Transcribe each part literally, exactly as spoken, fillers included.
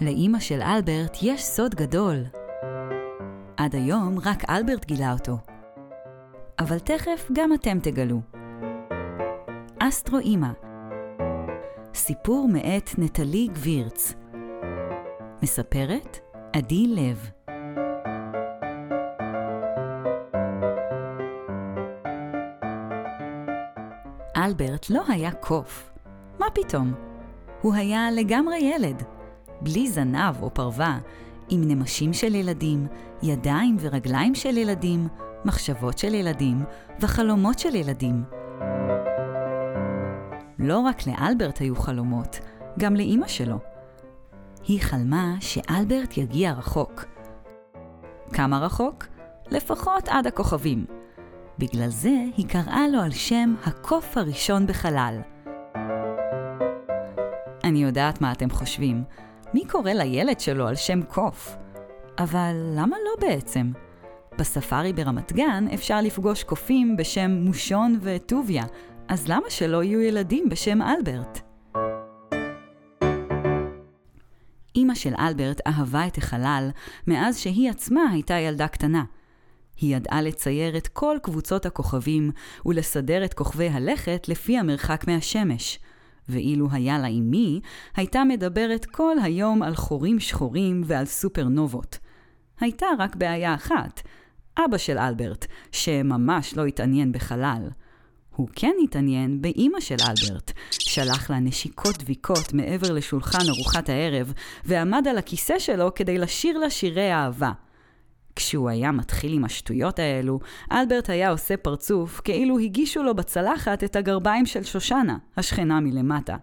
לאימא של אלברט יש סוד גדול. עד היום רק אלברט גילה אותו. אבל תכף גם אתם תגלו. אסטרו אמא. סיפור מאת נטלי גבירץ. מספרת עדי לב. אלברט לא היה קוף. מה פתאום? הוא היה לגמרי ילד. בלי זנב או פרווה, עם נמשים של ילדים, ידיים ורגליים של ילדים, מחשבות של ילדים וחלומות של ילדים. לא רק לאלברט היו חלומות, גם לאמא שלו. היא חלמה שאלברט יגיע רחוק. כמה רחוק? לפחות עד הכוכבים. בגלל זה היא קראה לו על שם הקוף הראשון בחלל. אני יודעת מה אתם חושבים. מי קורא לילד שלו על שם קוף? אבל למה לא בעצם? בספארי ברמת גן אפשר לפגוש קופים בשם מושון וטוביה, אז למה שלא יהיו ילדים בשם אלברט? אמא של אלברט אהבה את החלל מאז שהיא עצמה הייתה ילדה קטנה. היא ידעה לצייר את כל קבוצות הכוכבים ולסדר את כוכבי הלכת לפי המרחק מהשמש. ואילו היה לה אימי, הייתה מדברת כל היום על חורים שחורים ועל סופרנובות. הייתה רק בעיה אחת, אבא של אלברט, שממש לא התעניין בחלל. הוא כן התעניין באמא של אלברט, שלח לה נשיקות דביקות מעבר לשולחן ארוחת הערב, ועמד על הכיסא שלו כדי לשיר לה שירי אהבה. כשהוא היה מתחיל עם השטויות האלו, אלברט היה עושה פרצוף כאילו הגישו לו בצלחת את הגרביים של שושנה, השכנה מלמטה.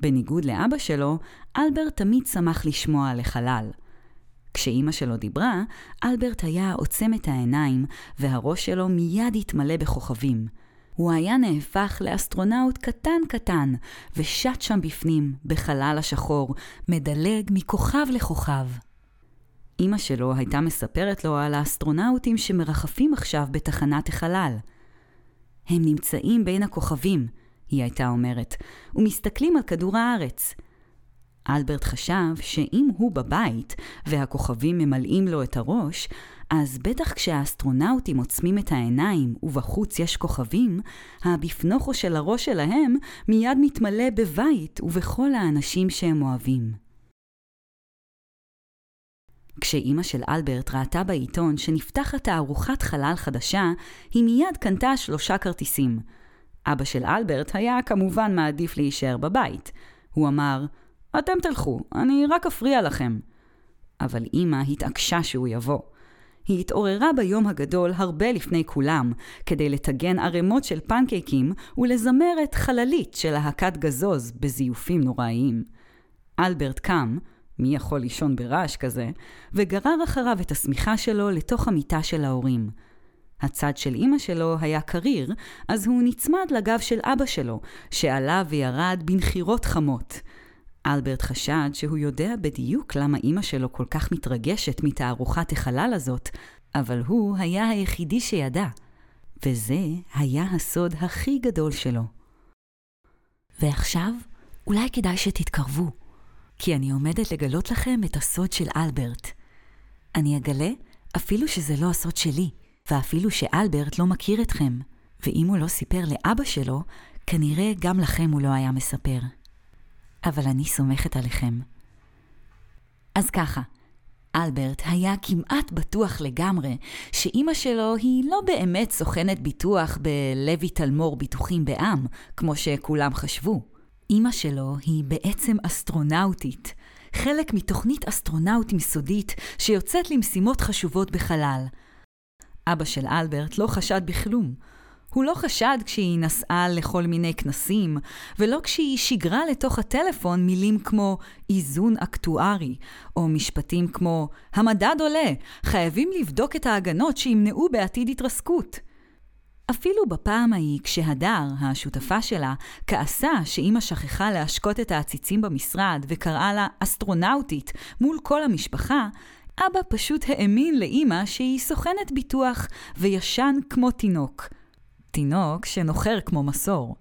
בניגוד לאבא שלו, אלברט תמיד שמח לשמוע על החלל. כשאימא שלו דיברה, אלברט היה עוצם את העיניים והראש שלו מיד התמלא בכוכבים. הוא היה נהפך לאסטרונאוט קטן קטן ושט שם בפנים, בחלל השחור, מדלג מכוכב לכוכב. אמא שלו הייתה מספרת לו על האסטרונאוטים שמרחפים עכשיו בתחנת החלל. הם נמצאים בין הכוכבים, היא הייתה אומרת, ומסתכלים על כדור הארץ. אלברט חשב שאם הוא בבית והכוכבים ממלאים לו את הראש, אז בטח כשהאסטרונאוטים עוצמים את העיניים ובחוץ יש כוכבים, הבפנוכו של הראש שלהם מיד מתמלא בבית ובכל האנשים שהם אוהבים. כשאימא של אלברט ראתה בעיתון שנפתחת תערוכת חלל חדשה, היא מיד קנתה שלושה כרטיסים. אבא של אלברט היה כמובן מעדיף להישאר בבית. הוא אמר, אתם תלכו, אני רק אפריע לכם. אבל אימא התעקשה שהוא יבוא. היא התעוררה ביום הגדול הרבה לפני כולם, כדי לתגן ערימות של פנקייקים ולזמר את חללית של להקת גזוז בזיופים נוראיים. אלברט קם, מי יכול לישון ברעש כזה, וגרר אחריו את השמיכה שלו לתוך המיטה של ההורים. הצד של אמא שלו היה קריר, אז הוא נצמד לגב של אבא שלו, שעלה וירד בנחירות חמות. אלברט חשד שהוא יודע בדיוק למה אמא שלו כל כך מתרגשת מתערוכת החלל הזאת, אבל הוא היה היחידי שידע. וזה היה הסוד הכי גדול שלו. ועכשיו, אולי כדאי שתתקרבו. כי אני עומדת לגלות לכם את הסוד של אלברט. אני אגלה אפילו שזה לא הסוד שלי, ואפילו שאלברט לא מכיר אתכם, ואם הוא לא סיפר לאבא שלו, כנראה גם לכם הוא לא היה מספר. אבל אני סומכת עליכם. אז ככה, אלברט היה כמעט בטוח לגמרי שאמא שלו היא לא באמת סוכנת ביטוח בלוי תלמור ביטוחים בעם, כמו שכולם חשבו. אמא שלו היא בעצם אסטרונאוטית, חלק מתוכנית אסטרונאוטים סודית שיוצאת למשימות חשובות בחלל. אבא של אלברט לא חשד בכלום. הוא לא חשד כשהיא נסעה לכל מיני כנסים, ולא כשהיא שיגרה לתוך הטלפון מילים כמו איזון אקטוארי, או משפטים כמו המדד עולה, חייבים לבדוק את ההגנות שימנעו בעתיד התרסקות. אפילו בפעם ההיא כשהדר, השותפה שלה, כעסה שאמא שכחה להשקות את העציצים במשרד וקראה לה אסטרונאוטית מול כל המשפחה, אבא פשוט האמין לאמא שהיא סוכנת ביטוח וישן כמו תינוק. תינוק שנוחר כמו מסור.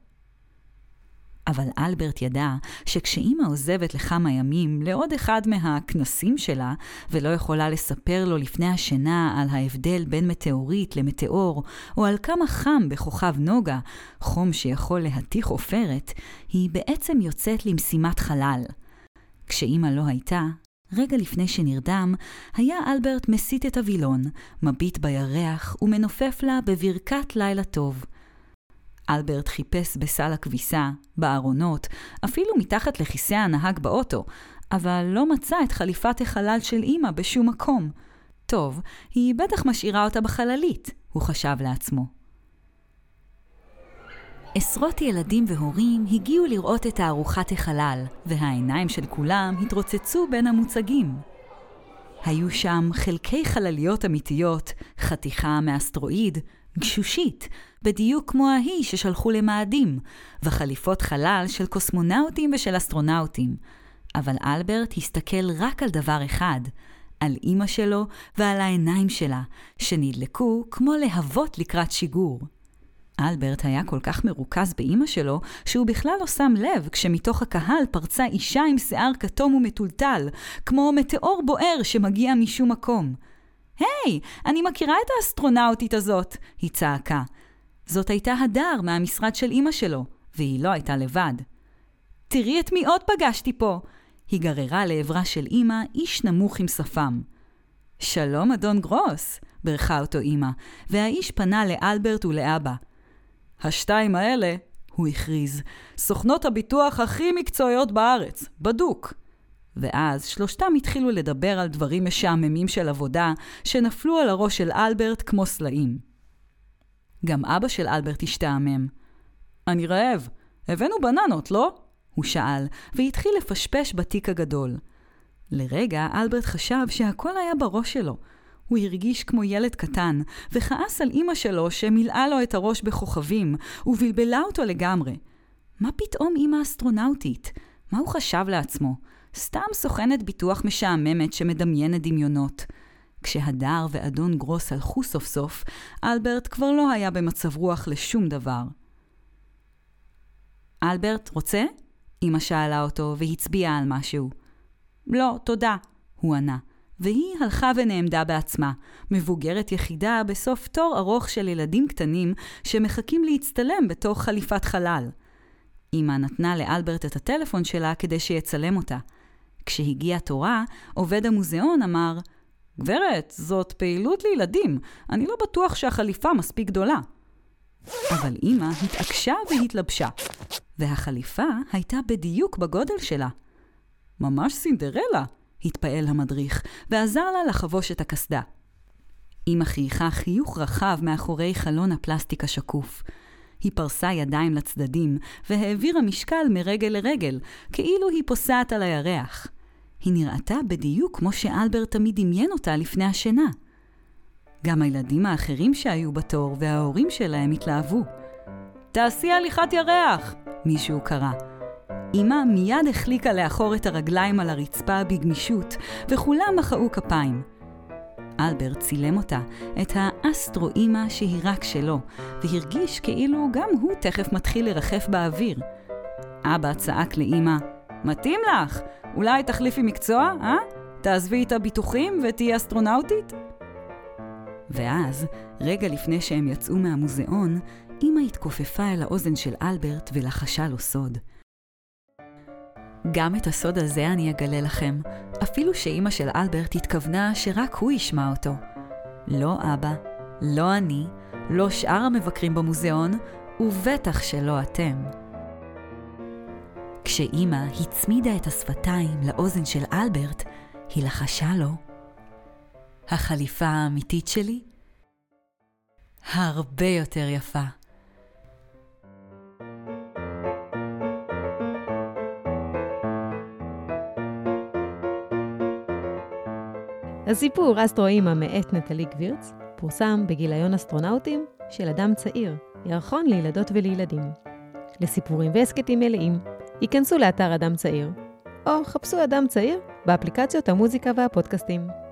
אבל אלברט ידע שכשאימא עוזבת לכמה ימים לעוד אחד מהכנסים שלה, ולא יכולה לספר לו לפני השינה על ההבדל בין מטאורית למטאור, או על כמה חם בכוכב נוגה, חום שיכול להתיך עופרת, היא בעצם יוצאת למשימת חלל. כשאימא לא הייתה, רגע לפני שנרדם, היה אלברט מסיט את הווילון, מביט בירח ומנופף לה בברכת לילה טוב. אלברט חיפש בסל הכביסה, בארונות, אפילו מתחת לכיסא הנהג באוטו, אבל לא מצא את חליפת החלל של אמא בשום מקום. טוב, היא בטח משאירה אותה בחללית, הוא חשב לעצמו. עשרות ילדים והורים הגיעו לראות את הארוחת החלל, והעיניים של כולם התרוצצו בין המוצגים. היו שם חלקי חלליות אמיתיות, חתיכה מאסטרואיד, גשושית, בדיוק כמו ההיא ששלחו למאדים, וחליפות חלל של קוסמונאוטים ושל אסטרונאוטים. אבל אלברט הסתכל רק על דבר אחד, על אמא שלו ועל העיניים שלה, שנדלקו כמו להבות לקראת שיגור. אלברט היה כל כך מרוכז באמא שלו, שהוא בכלל לא שם לב כשמתוך הקהל פרצה אישה עם שיער כתום ומטולטל, כמו מטאור בוער שמגיע משום מקום. היי, hey, אני מכירה את האסטרונאוטית הזאת, היא צעקה. זאת הייתה הדר מהמשרד של אמא שלו, והיא לא הייתה לבד. תראי את מי עוד פגשתי פה. היא גררה לעברה של אמא, איש נמוך עם שפם. שלום אדון גרוס, ברכה אותו אמא, והאיש פנה לאלברט ולאבא. השתיים האלה, הוא הכריז, סוכנות הביטוח הכי מקצועיות בארץ, בדוק. ואז שלושתם התחילו לדבר על דברים משעממים של עבודה שנפלו על הראש של אלברט כמו סלעים. גם אבא של אלברט השתעמם. אני רעב, הבאנו בננות, לא? הוא שאל, והתחיל לפשפש בתיק הגדול. לרגע אלברט חשב שהכל היה בראש שלו. הוא הרגיש כמו ילד קטן, וכעס על אמא שלו שמילאה לו את הראש בכוכבים, ובלבלה אותו לגמרי. מה פתאום אמא אסטרונאוטית? מה הוא חשב לעצמו? סתם סוכנת ביטוח משעממת שמדמיינת דמיונות. כשהדר ואדון גרוס הלכו סוף סוף, אלברט כבר לא היה במצב רוח לשום דבר. אלברט, רוצה? אמא שאלה אותו והצביעה על משהו. לא, תודה, הוא ענה. והיא הלכה ונעמדה בעצמה, מבוגרת יחידה בסוף תור ארוך של ילדים קטנים שמחכים להצטלם בתוך חליפת חלל. אמא נתנה לאלברט את הטלפון שלה כדי שיצלם אותה. כשהגיעה תורה, עובד המוזיאון אמר, גברת, זאת פעילות לילדים, אני לא בטוח שהחליפה מספיק גדולה. אבל אמא התעקשה והתלבשה, והחליפה הייתה בדיוק בגודל שלה. ממש סינדרלה, התפעל המדריך, ועזר לה לחבוש את הקסדה. אמא חייכה חיוך רחב מאחורי חלון הפלסטיק השקוף. היא פרסה ידיים לצדדים, והעבירה משקל מרגל לרגל, כאילו היא פוסעת על הירח. היא נראתה בדיוק כמו שאלברט תמיד דמיין אותה לפני השינה. גם הילדים האחרים שהיו בתור וההורים שלהם התלהבו. תעשי הליכת ירח! מישהו קרא. אמא מיד החליקה לאחור את הרגליים על הרצפה בגמישות, וכולם מחאו כפיים. אלברט צילם אותה, את האסטרו אמא שהיא רק שלו, והרגיש כאילו גם הוא תכף מתחיל לרחף באוויר. אבא צעק לאמא, מתאים לך? אולי תחליפי מקצוע, אה? תעזבי את הביטוחים ותהיה אסטרונאוטית? ואז, רגע לפני שהם יצאו מהמוזיאון, אמא התכופפה אל האוזן של אלברט ולחשה לו סוד. גם את הסוד הזה אני אגלה לכם, אפילו שאמא של אלברט התכוונה שרק הוא ישמע אותו. לא אבא, לא אני, לא שאר המבקרים במוזיאון, ובטח שלא אתם. כשאמא הצמידה את השפתיים לאוזן של אלברט, היא לחשה לו, החליפה האמיתית שלי? הרבה יותר יפה. הסיפור אסטרו אמא מאת נטלי גבירץ פורסם בגיליון אסטרונאוטים של אדם צעיר, ירחון לילדות ולילדים. לסיפורים ועסקטים מלאים, ייכנסו לאתר אדם צעיר, או חפשו אדם צעיר באפליקציות המוזיקה והפודקאסטים.